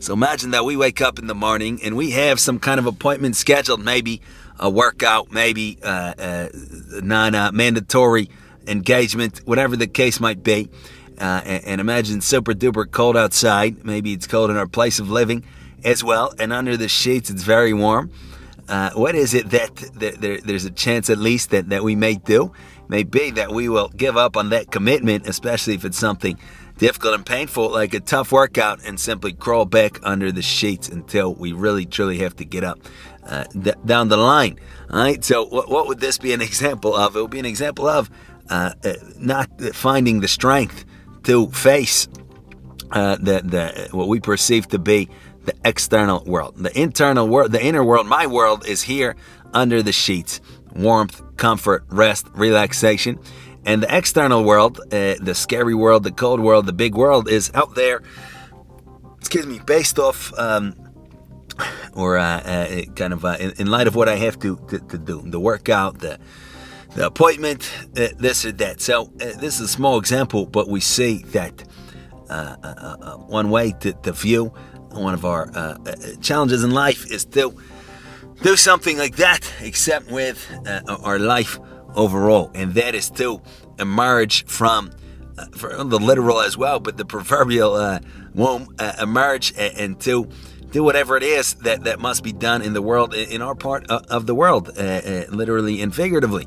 So imagine that we wake up in the morning and we have some kind of appointment scheduled, maybe a workout, maybe non-mandatory engagement, whatever the case might be. And imagine super duper cold outside. Maybe it's cold in our place of living as well. And under the sheets, it's very warm. What is it that there's a chance at least that we may do? Maybe that we will give up on that commitment, especially if it's something difficult and painful like a tough workout, and simply crawl back under the sheets until we really truly have to get up down the line. All right, so what would this be an example of? It would be an example of not finding the strength to face what we perceive to be the external world. The internal world, the inner world, my world is here under the sheets. Warmth, comfort, rest, relaxation. And the external world, the scary world, the cold world, the big world is out there, based off in light of what I have to do. The workout, the appointment, this or that. So this is a small example, but we see that one way to view one of our challenges in life is to do something like that, except with our life overall, and that is to emerge from the literal as well, but the proverbial womb, emerge and to do whatever it is that must be done in the world, in our part of the world, literally and figuratively,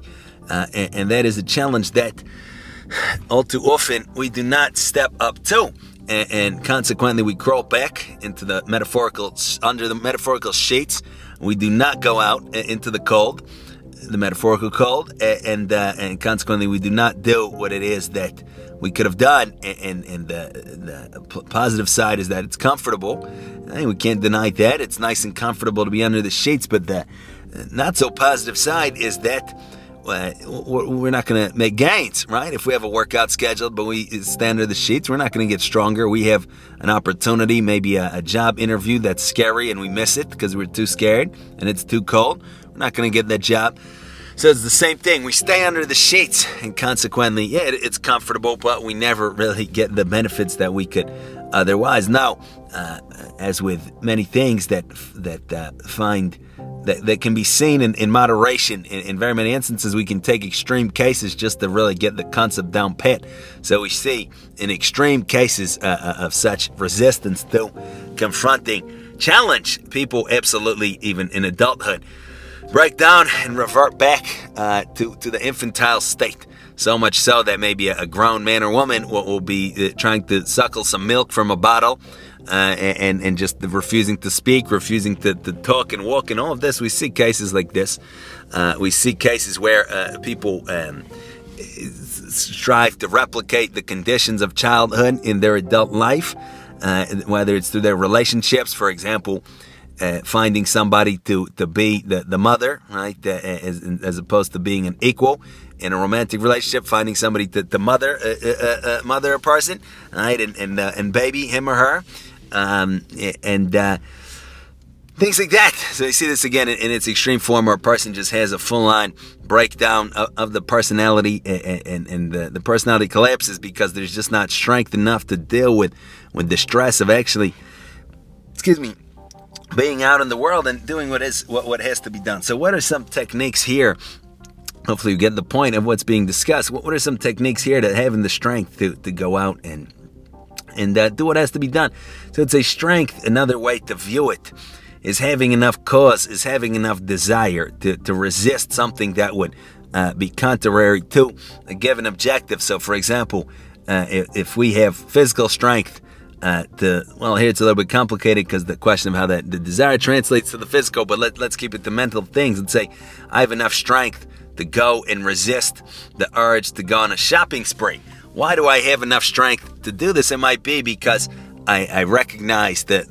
and that is a challenge that all too often we do not step up to, and consequently we crawl back into the metaphorical, under the metaphorical sheets. We do not go out into the cold, the metaphorical cold, and consequently we do not do what it is that we could have done, and the positive side is that it's comfortable, and we can't deny that it's nice and comfortable to be under the sheets, but the not so positive side is that we're not going to make gains, right? If we have a workout scheduled but we stay under the sheets, we're not going to get stronger. We have an opportunity, maybe a job interview that's scary and we miss it because we're too scared and it's too cold. We're not going to get that job. So it's the same thing. We stay under the sheets, and consequently, yeah, it's comfortable, but we never really get the benefits that we could otherwise. Now, as with many things that can be seen in moderation, in very many instances, we can take extreme cases just to really get the concept down pat. So we see in extreme cases of such resistance to confronting challenge, people absolutely, even in adulthood, break down and revert back to the infantile state. So much so that maybe a grown man or woman will be trying to suckle some milk from a bottle and just refusing to speak, refusing to talk and walk and all of this. We see cases like this. We see cases where people strive to replicate the conditions of childhood in their adult life, whether it's through their relationships, for example, finding somebody to be the mother, right, as opposed to being an equal in a romantic relationship, finding somebody to mother a person, right, and baby him or her, and things like that. So you see this again in its extreme form, where a person just has a full-on breakdown of the personality, and the personality collapses because there's just not strength enough to deal with the stress of actually, being out in the world and doing what has to be done. So what are some techniques here? Hopefully you get the point of what's being discussed. What are some techniques here to having the strength to go out and do what has to be done? So it's a strength. Another way to view it is having enough cause, is having enough desire to resist something that would be contrary to a given objective. So for example, if we have physical strength, here it's a little bit complicated because the question of how that the desire translates to the physical, but let's keep it to mental things and say, I have enough strength to go and resist the urge to go on a shopping spree. Why do I have enough strength to do this? It might be because I recognize the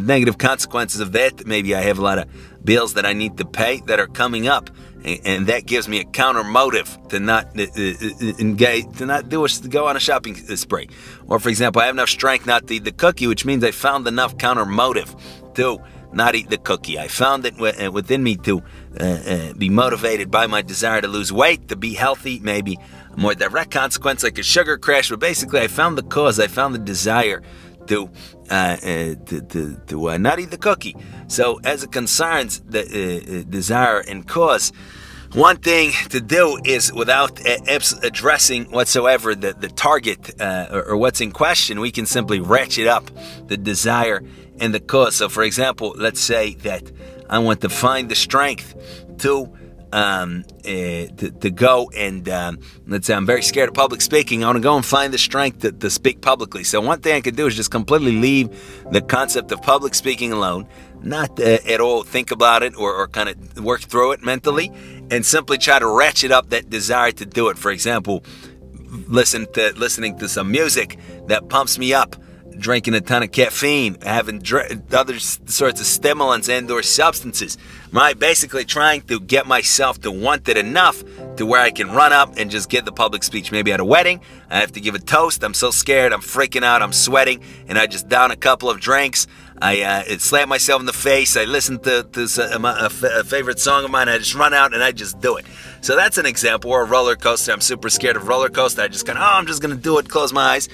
negative consequences of that. Maybe I have a lot of bills that I need to pay that are coming up, and that gives me a counter motive to not engage, to go on a shopping spree. Or for example, I have enough strength not to eat the cookie, which means I found enough counter motive to not eat the cookie. I found it within me to be motivated by my desire to lose weight, to be healthy. Maybe a more direct consequence like a sugar crash, but basically I found the cause, I found the desire to not eat the cookie. So as it concerns the desire and cause, one thing to do is, without addressing whatsoever the target or what's in question, we can simply ratchet up the desire and the cause. So, for example, let's say that I want to find the strength to go and let's say I'm very scared of public speaking. I want to go and find the strength to speak publicly. So one thing I could do is just completely leave the concept of public speaking alone, not at all think about it or kind of work through it mentally, and simply try to ratchet up that desire to do it. For example, listening to some music that pumps me up, drinking a ton of caffeine, having other sorts of stimulants and or substances, right? Basically trying to get myself to want it enough to where I can run up and just give the public speech. Maybe at a wedding, I have to give a toast. I'm so scared, I'm freaking out, I'm sweating, and I just down a couple of drinks. I slam myself in the face. I listen to a favorite song of mine. I just run out and I just do it. So that's an example. Or a roller coaster. I'm super scared of roller coaster. I just kind of, I'm just going to do it, close my eyes.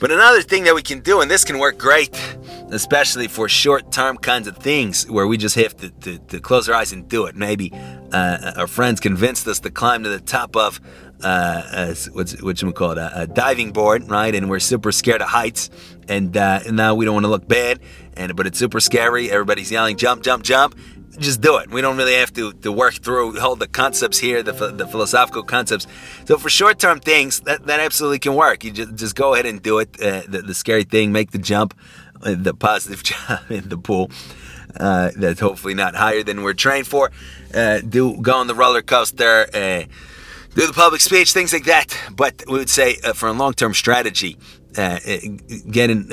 But another thing that we can do, and this can work great, especially for short-term kinds of things where we just have to close our eyes and do it. Maybe our friends convinced us to climb to the top of a diving board, right? And we're super scared of heights, and now we don't want to look bad, but it's super scary. Everybody's yelling, jump, jump, jump. Just do it. We don't really have to work through all the concepts here, the philosophical concepts. So for short-term things, that absolutely can work. You just go ahead and do it. The scary thing, make the jump, the positive jump in the pool. That's hopefully not higher than we're trained for. Go on the roller coaster. Do the public speech, things like that. But we would say for a long-term strategy, getting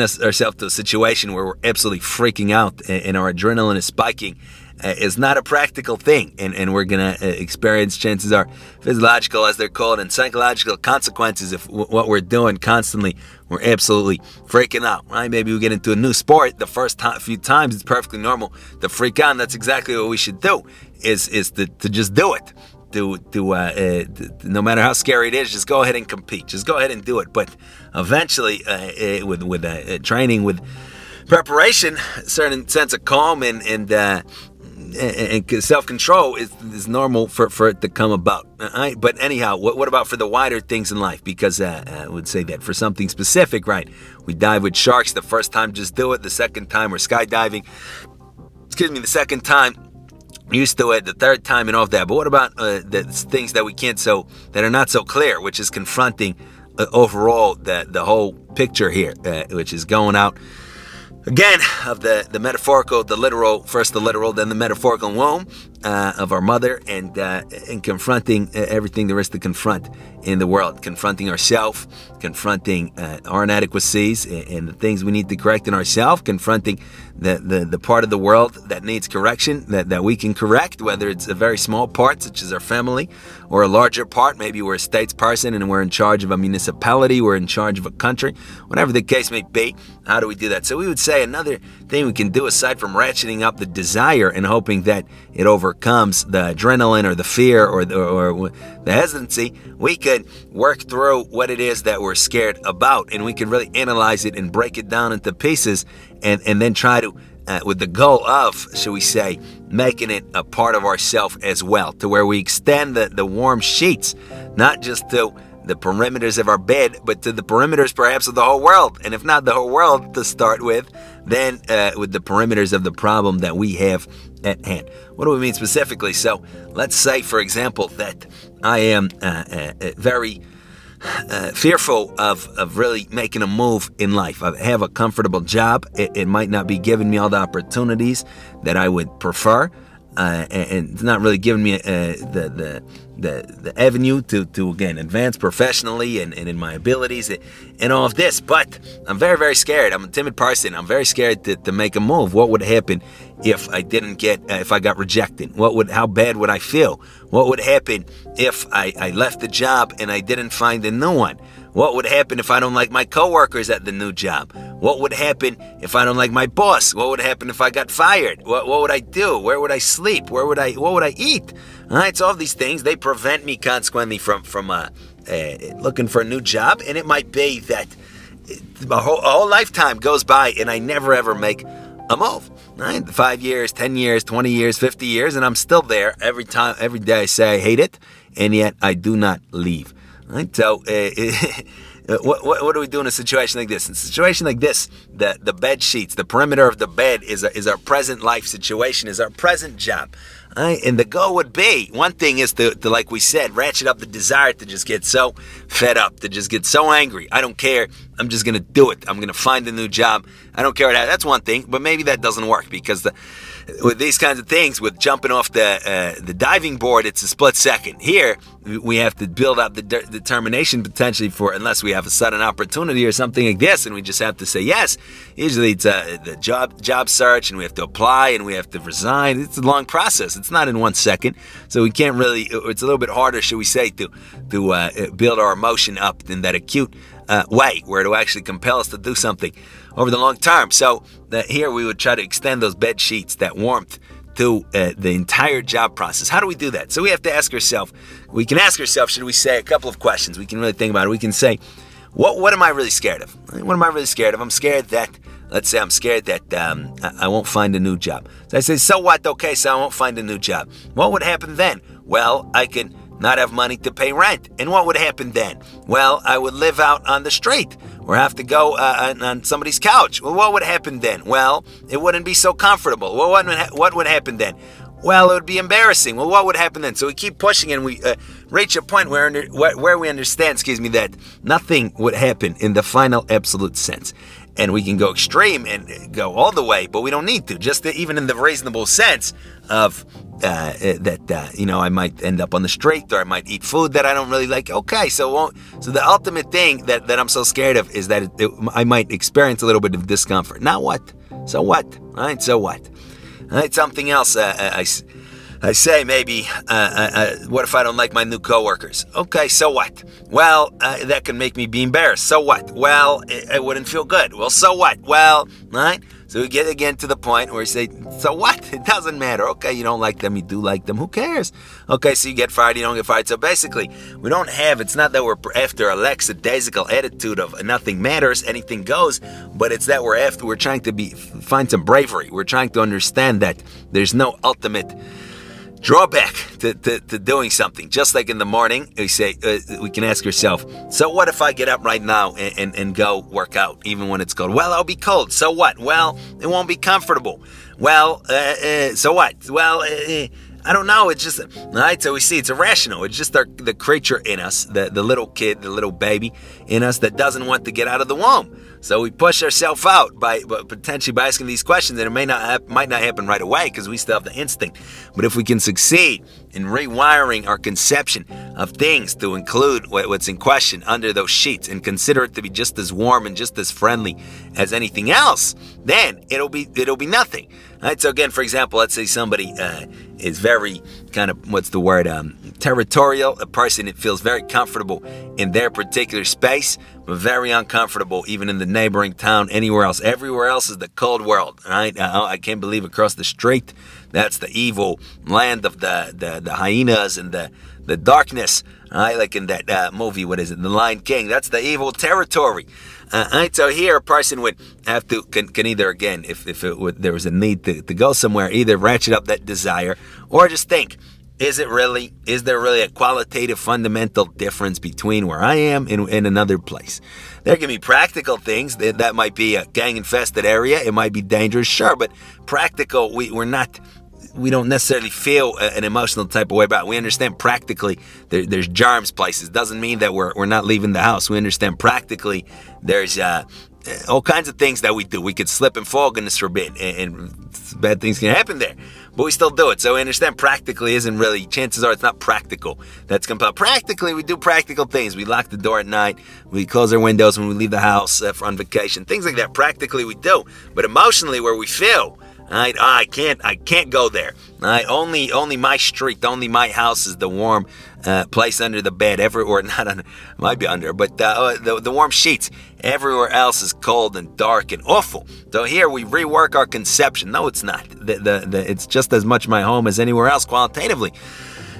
ourselves to a situation where we're absolutely freaking out and our adrenaline is spiking is not a practical thing, and we're going to experience, chances are, physiological, as they're called, and psychological consequences of what we're doing constantly. We're absolutely freaking out, right? Maybe we get into a new sport. The first few times, it's perfectly normal to freak out. That's exactly what we should do, is to just do it. No matter how scary it is, just go ahead and compete. Just go ahead and do it. But eventually, with training, with preparation, a certain sense of calm and self-control is normal for it to come about. Right? But anyhow, what about for the wider things in life? Because I would say that for something specific, right? We dive with sharks the first time, just do it. The second time, we're skydiving. Excuse me, the second time, used to it, the third time, and all of that. But what about the things that we can't, that are not so clear, which is confronting overall the whole picture here, which is going out again of the metaphorical, the literal, first the literal, then the metaphorical womb of our mother, and confronting everything there is to confront in the world, confronting ourselves, confronting our inadequacies and the things we need to correct in ourselves, confronting the part of the world that needs correction, that we can correct, whether it's a very small part, such as our family, or a larger part, maybe we're a statesperson and we're in charge of a municipality, we're in charge of a country, whatever the case may be. How do we do that? So we would say another thing we can do, aside from ratcheting up the desire and hoping that it overcomes the adrenaline or the fear or the hesitancy, we could work through what it is that we're scared about, and we could really analyze it and break it down into pieces, and then try to, with the goal of, shall we say, making it a part of ourself as well, to where we extend the warm sheets, not just to the perimeters of our bed, but to the perimeters perhaps of the whole world. And if not the whole world to start with, then with the perimeters of the problem that we have at hand. What do we mean specifically? So let's say, for example, that I am very fearful of really making a move in life. I have a comfortable job. It might not be giving me all the opportunities that I would prefer. And it's not really giving me the avenue to again advance professionally and in my abilities and all of this. But I'm very, very scared. I'm a timid person. I'm very scared to make a move. What would happen if I didn't get if I got rejected? How bad would I feel? What would happen if I left the job and I didn't find a new one? What would happen if I don't like my coworkers at the new job? What would happen if I don't like my boss? What would happen if I got fired? What would I do? Where would I sleep? What would I eat? All right, so all these things, they prevent me consequently from looking for a new job. And it might be that a whole lifetime goes by and I never ever make a move, right? 5 years, 10 years, 20 years, 50 years, and I'm still there every time, every day I say I hate it, and yet I do not leave, right? So what do we do in a situation like this? In a situation like this, the bed sheets, the perimeter of the bed is our present life situation, is our present job. Right? And the goal would be, one thing is to, like we said, ratchet up the desire to just get so fed up, to just get so angry. I don't care. I'm just going to do it. I'm going to find a new job. I don't care. That's one thing, but maybe that doesn't work because with these kinds of things, with jumping off the diving board, it's a split second. Here, we have to build up the determination potentially for, unless we have a sudden opportunity or something like this, and we just have to say yes. Usually it's the job search, and we have to apply, and we have to resign. It's a long process. It's not in 1 second, so we can't really, it's a little bit harder, should we say, to build our emotion up in that acute way where it will actually compel us to do something over the long term. So here we would try to extend those bed sheets, that warmth, to the entire job process. How do we do that? So we have to ask ourselves, we can ask ourselves, should we say, a couple of questions. We can really think about it. We can say, what am I really scared of? What am I really scared of? I'm scared that, let's say I'm scared that I won't find a new job. So I say, so what? Okay, so I won't find a new job. What would happen then? Well, I could not have money to pay rent. And what would happen then? Well, I would live out on the street or have to go on somebody's couch. Well, what would happen then? Well, it wouldn't be so comfortable. Well, what would happen then? Well, it would be embarrassing. Well, what would happen then? So we keep pushing and we reach a point where we understand, that nothing would happen in the final absolute sense. And we can go extreme and go all the way, but we don't need to. Just even in the reasonable sense of I might end up on the street, or I might eat food that I don't really like. Okay, so the ultimate thing that I'm so scared of is that I might experience a little bit of discomfort. Now what? So what? All right, so what? All right, something else. I say maybe, what if I don't like my new coworkers? Okay, so what? Well, that can make me be embarrassed. So what? Well, it wouldn't feel good. Well, so what? Well, right? So we get again to the point where we say, so what? It doesn't matter. Okay, you don't like them, you do like them. Who cares? Okay, so you get fired, you don't get fired. So basically, we don't have, it's not that we're after a lackadaisical attitude of nothing matters, anything goes, but it's that we're trying to find some bravery. We're trying to understand that there's no ultimate drawback to doing something. Just like in the morning, we say, we can ask yourself, so what if I get up right now and go work out, even when it's cold? Well, I'll be cold. So what? Well, it won't be comfortable. Well, so what? Well, I don't know. It's just, right? So we see it's irrational. It's just the creature in us, the little kid, the little baby in us that doesn't want to get out of the womb. So we push ourselves out by potentially by asking these questions, and it might not happen right away because we still have the instinct. But if we can succeed in rewiring our conception of things to include what's in question under those sheets and consider it to be just as warm and just as friendly as anything else, then it'll be nothing. All right, so again, for example, let's say somebody is very kind of, territorial, a person that feels very comfortable in their particular space, but very uncomfortable even in the neighboring town, anywhere else. Everywhere else is the cold world, right? I can't believe across the street, that's the evil land of the hyenas and the darkness. Right? Like in that movie, what is it? The Lion King. That's the evil territory. Right? So here a person would have to, can either, again, if there was a need to go somewhere, either ratchet up that desire or just think, is there really a qualitative fundamental difference between where I am and another place? There can be practical things. That might be a gang-infested area. It might be dangerous, sure, but practical, we don't necessarily feel an emotional type of way about it. We understand practically there's germs places. Doesn't mean that we're not leaving the house. We understand practically there's all kinds of things that we do. We could slip and fall, goodness forbid, and bad things can happen there. But we still do it. So we understand practically isn't really, chances are it's not practical. That's compelled. Practically, we do practical things. We lock the door at night. We close our windows when we leave the house on vacation. Things like that. Practically, we do. But emotionally, where we feel, I can't go there. Only my street, only my house is the warm place under the bed. Everywhere, not under, might be under, but the warm sheets. Everywhere else is cold and dark and awful. So here we rework our conception. No, it's not. It's just as much my home as anywhere else qualitatively.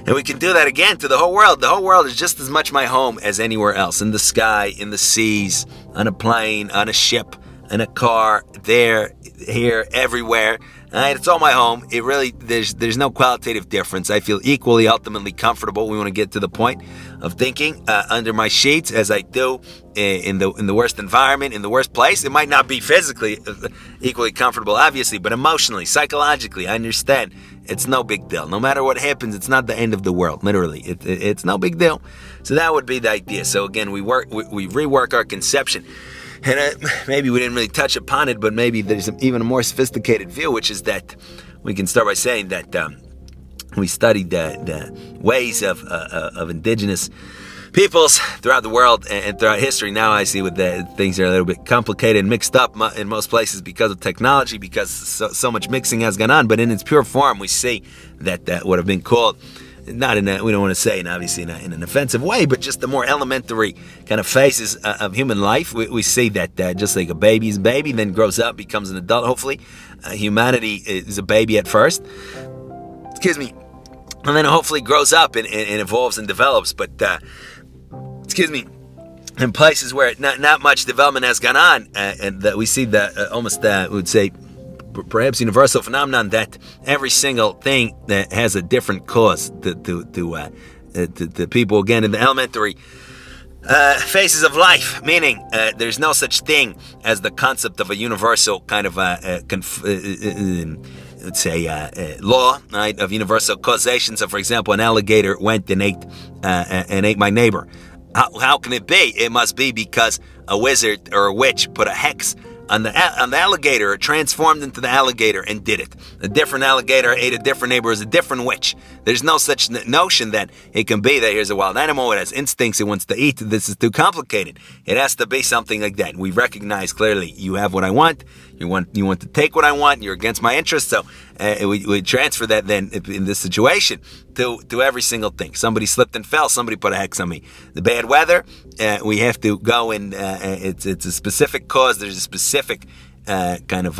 And we can do that again to the whole world. The whole world is just as much my home as anywhere else. In the sky, in the seas, on a plane, on a ship, in a car, there, here, everywhere. Right, it's all my home. It really, there's no qualitative difference. I feel equally, ultimately comfortable. We want to get to the point of thinking under my sheets, as I do in the worst environment, in the worst place. It might not be physically equally comfortable, obviously, but emotionally, psychologically, I understand. It's no big deal. No matter what happens, it's not the end of the world. Literally, it's no big deal. So that would be the idea. So again, we rework our conception. And maybe we didn't really touch upon it, but maybe there's even a more sophisticated view, which is that we can start by saying that we studied the ways of indigenous peoples throughout the world and throughout history. Now I see with things are a little bit complicated and mixed up in most places because of technology, because so much mixing has gone on. But in its pure form, we see that that would have been called, not in a, we don't want to say, and obviously in an offensive way, but just the more elementary kind of phases of human life. We see that just like a baby's baby, then grows up, becomes an adult, hopefully. Humanity is a baby at first. Excuse me. And then hopefully grows up and evolves and develops. But, excuse me. In places where not much development has gone on, and that we see that almost, we would say, perhaps universal phenomenon that every single thing that has a different cause to people, again, in the elementary phases of life, meaning there's no such thing as the concept of a universal kind of let's say law, right, of universal causation. So, for example, an alligator went and ate my neighbor. How can it be? It must be because a wizard or a witch put a hex on the alligator, it transformed into the alligator and did it. A different alligator ate a different neighbor, is a different witch. There's no such notion that it can be that here's a wild animal, it has instincts, it wants to eat, this is too complicated. It has to be something like that. We recognize clearly, you have what I want, you want to take what I want, you're against my interests, so we transfer that then in this situation to every single thing. Somebody slipped and fell, somebody put a hex on me. The bad weather, we have to go and it's a specific cause, there's a specific kind of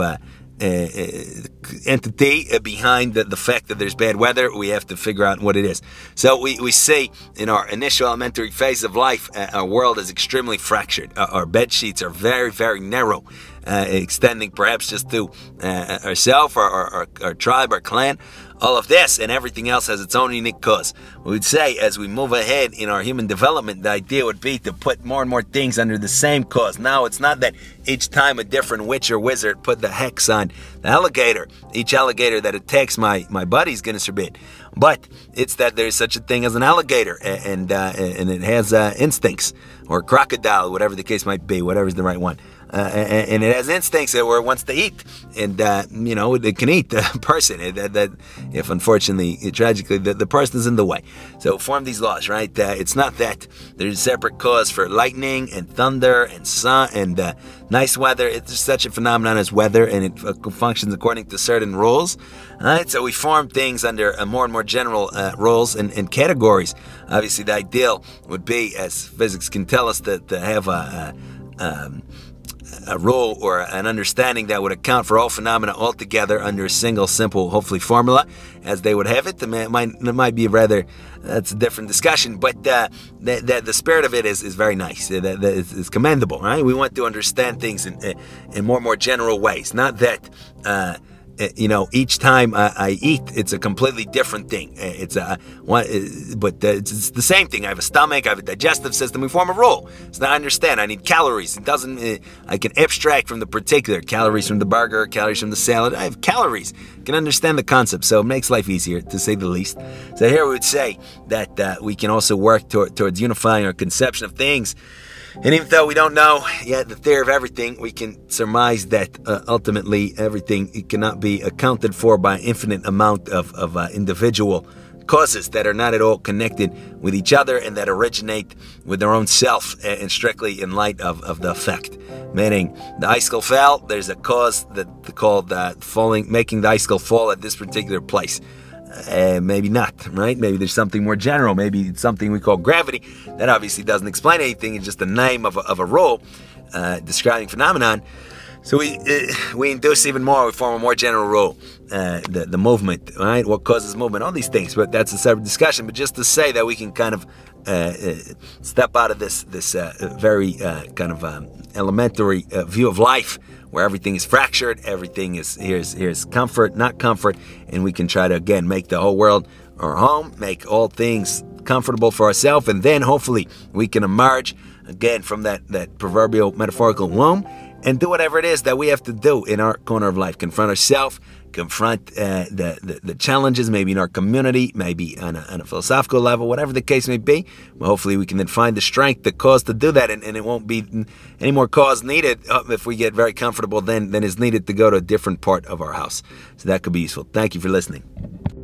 entity behind the fact that there's bad weather. We have to figure out what it is. So we see in our initial elementary phase of life, our world is extremely fractured. Our bed sheets are very, very narrow, extending perhaps just to ourself, our tribe, our clan. All of this and everything else has its own unique cause. We would say as we move ahead in our human development, the idea would be to put more and more things under the same cause. Now it's not that each time a different witch or wizard put the hex on the alligator, each alligator that attacks my buddy's goodness forbid. But it's that there's such a thing as an alligator and it has instincts, or crocodile, whatever the case might be, whatever's the right one. And it has instincts where it wants to eat, and you know, it can eat the person. That if unfortunately, tragically, the person's in the way. So form these laws, right? It's not that there's a separate cause for lightning and thunder and sun and nice weather. It's just such a phenomenon as weather, and it functions according to certain rules. All right, so we form things under more and more general rules and categories. Obviously, the ideal would be, as physics can tell us, to have a rule or an understanding that would account for all phenomena altogether under a single, simple, hopefully formula, as they would have it. It might be rather, that's a different discussion, but the spirit of it is very nice. It's commendable, right? We want to understand things in more and more general ways. Not that, you know, each time I eat, it's a completely different thing. It's the same thing. I have a stomach, I have a digestive system. We form a rule. So I understand. I need calories. It doesn't. I can abstract from the particular calories from the burger, calories from the salad. I have calories. I can understand the concept. So it makes life easier, to say the least. So here we would say that we can also work towards unifying our conception of things. And even though we don't know yet the theory of everything, we can surmise that ultimately everything cannot be accounted for by an infinite amount of individual causes that are not at all connected with each other and that originate with their own self and strictly in light of the effect. Meaning, the icicle fell, there's a cause that called falling, making the icicle fall at this particular place. Maybe not, right? Maybe there's something more general. Maybe it's something we call gravity. That obviously doesn't explain anything. It's just the name of a rule describing phenomenon. So we induce even more. We form a more general rule the movement, right? What causes movement? All these things, but that's a separate discussion. But just to say that we can kind of step out of this very elementary view of life, where everything is fractured, everything is here's comfort, not comfort, and we can try to again make the whole world our home, make all things comfortable for ourselves, and then hopefully we can emerge again from that proverbial metaphorical womb and do whatever it is that we have to do in our corner of life. Confront ourselves, confront the challenges, maybe in our community, maybe on a philosophical level, whatever the case may be. Well, hopefully we can then find the strength, the cause to do that, and it won't be any more cause needed if we get very comfortable than is needed to go to a different part of our house. So that could be useful. Thank you for listening.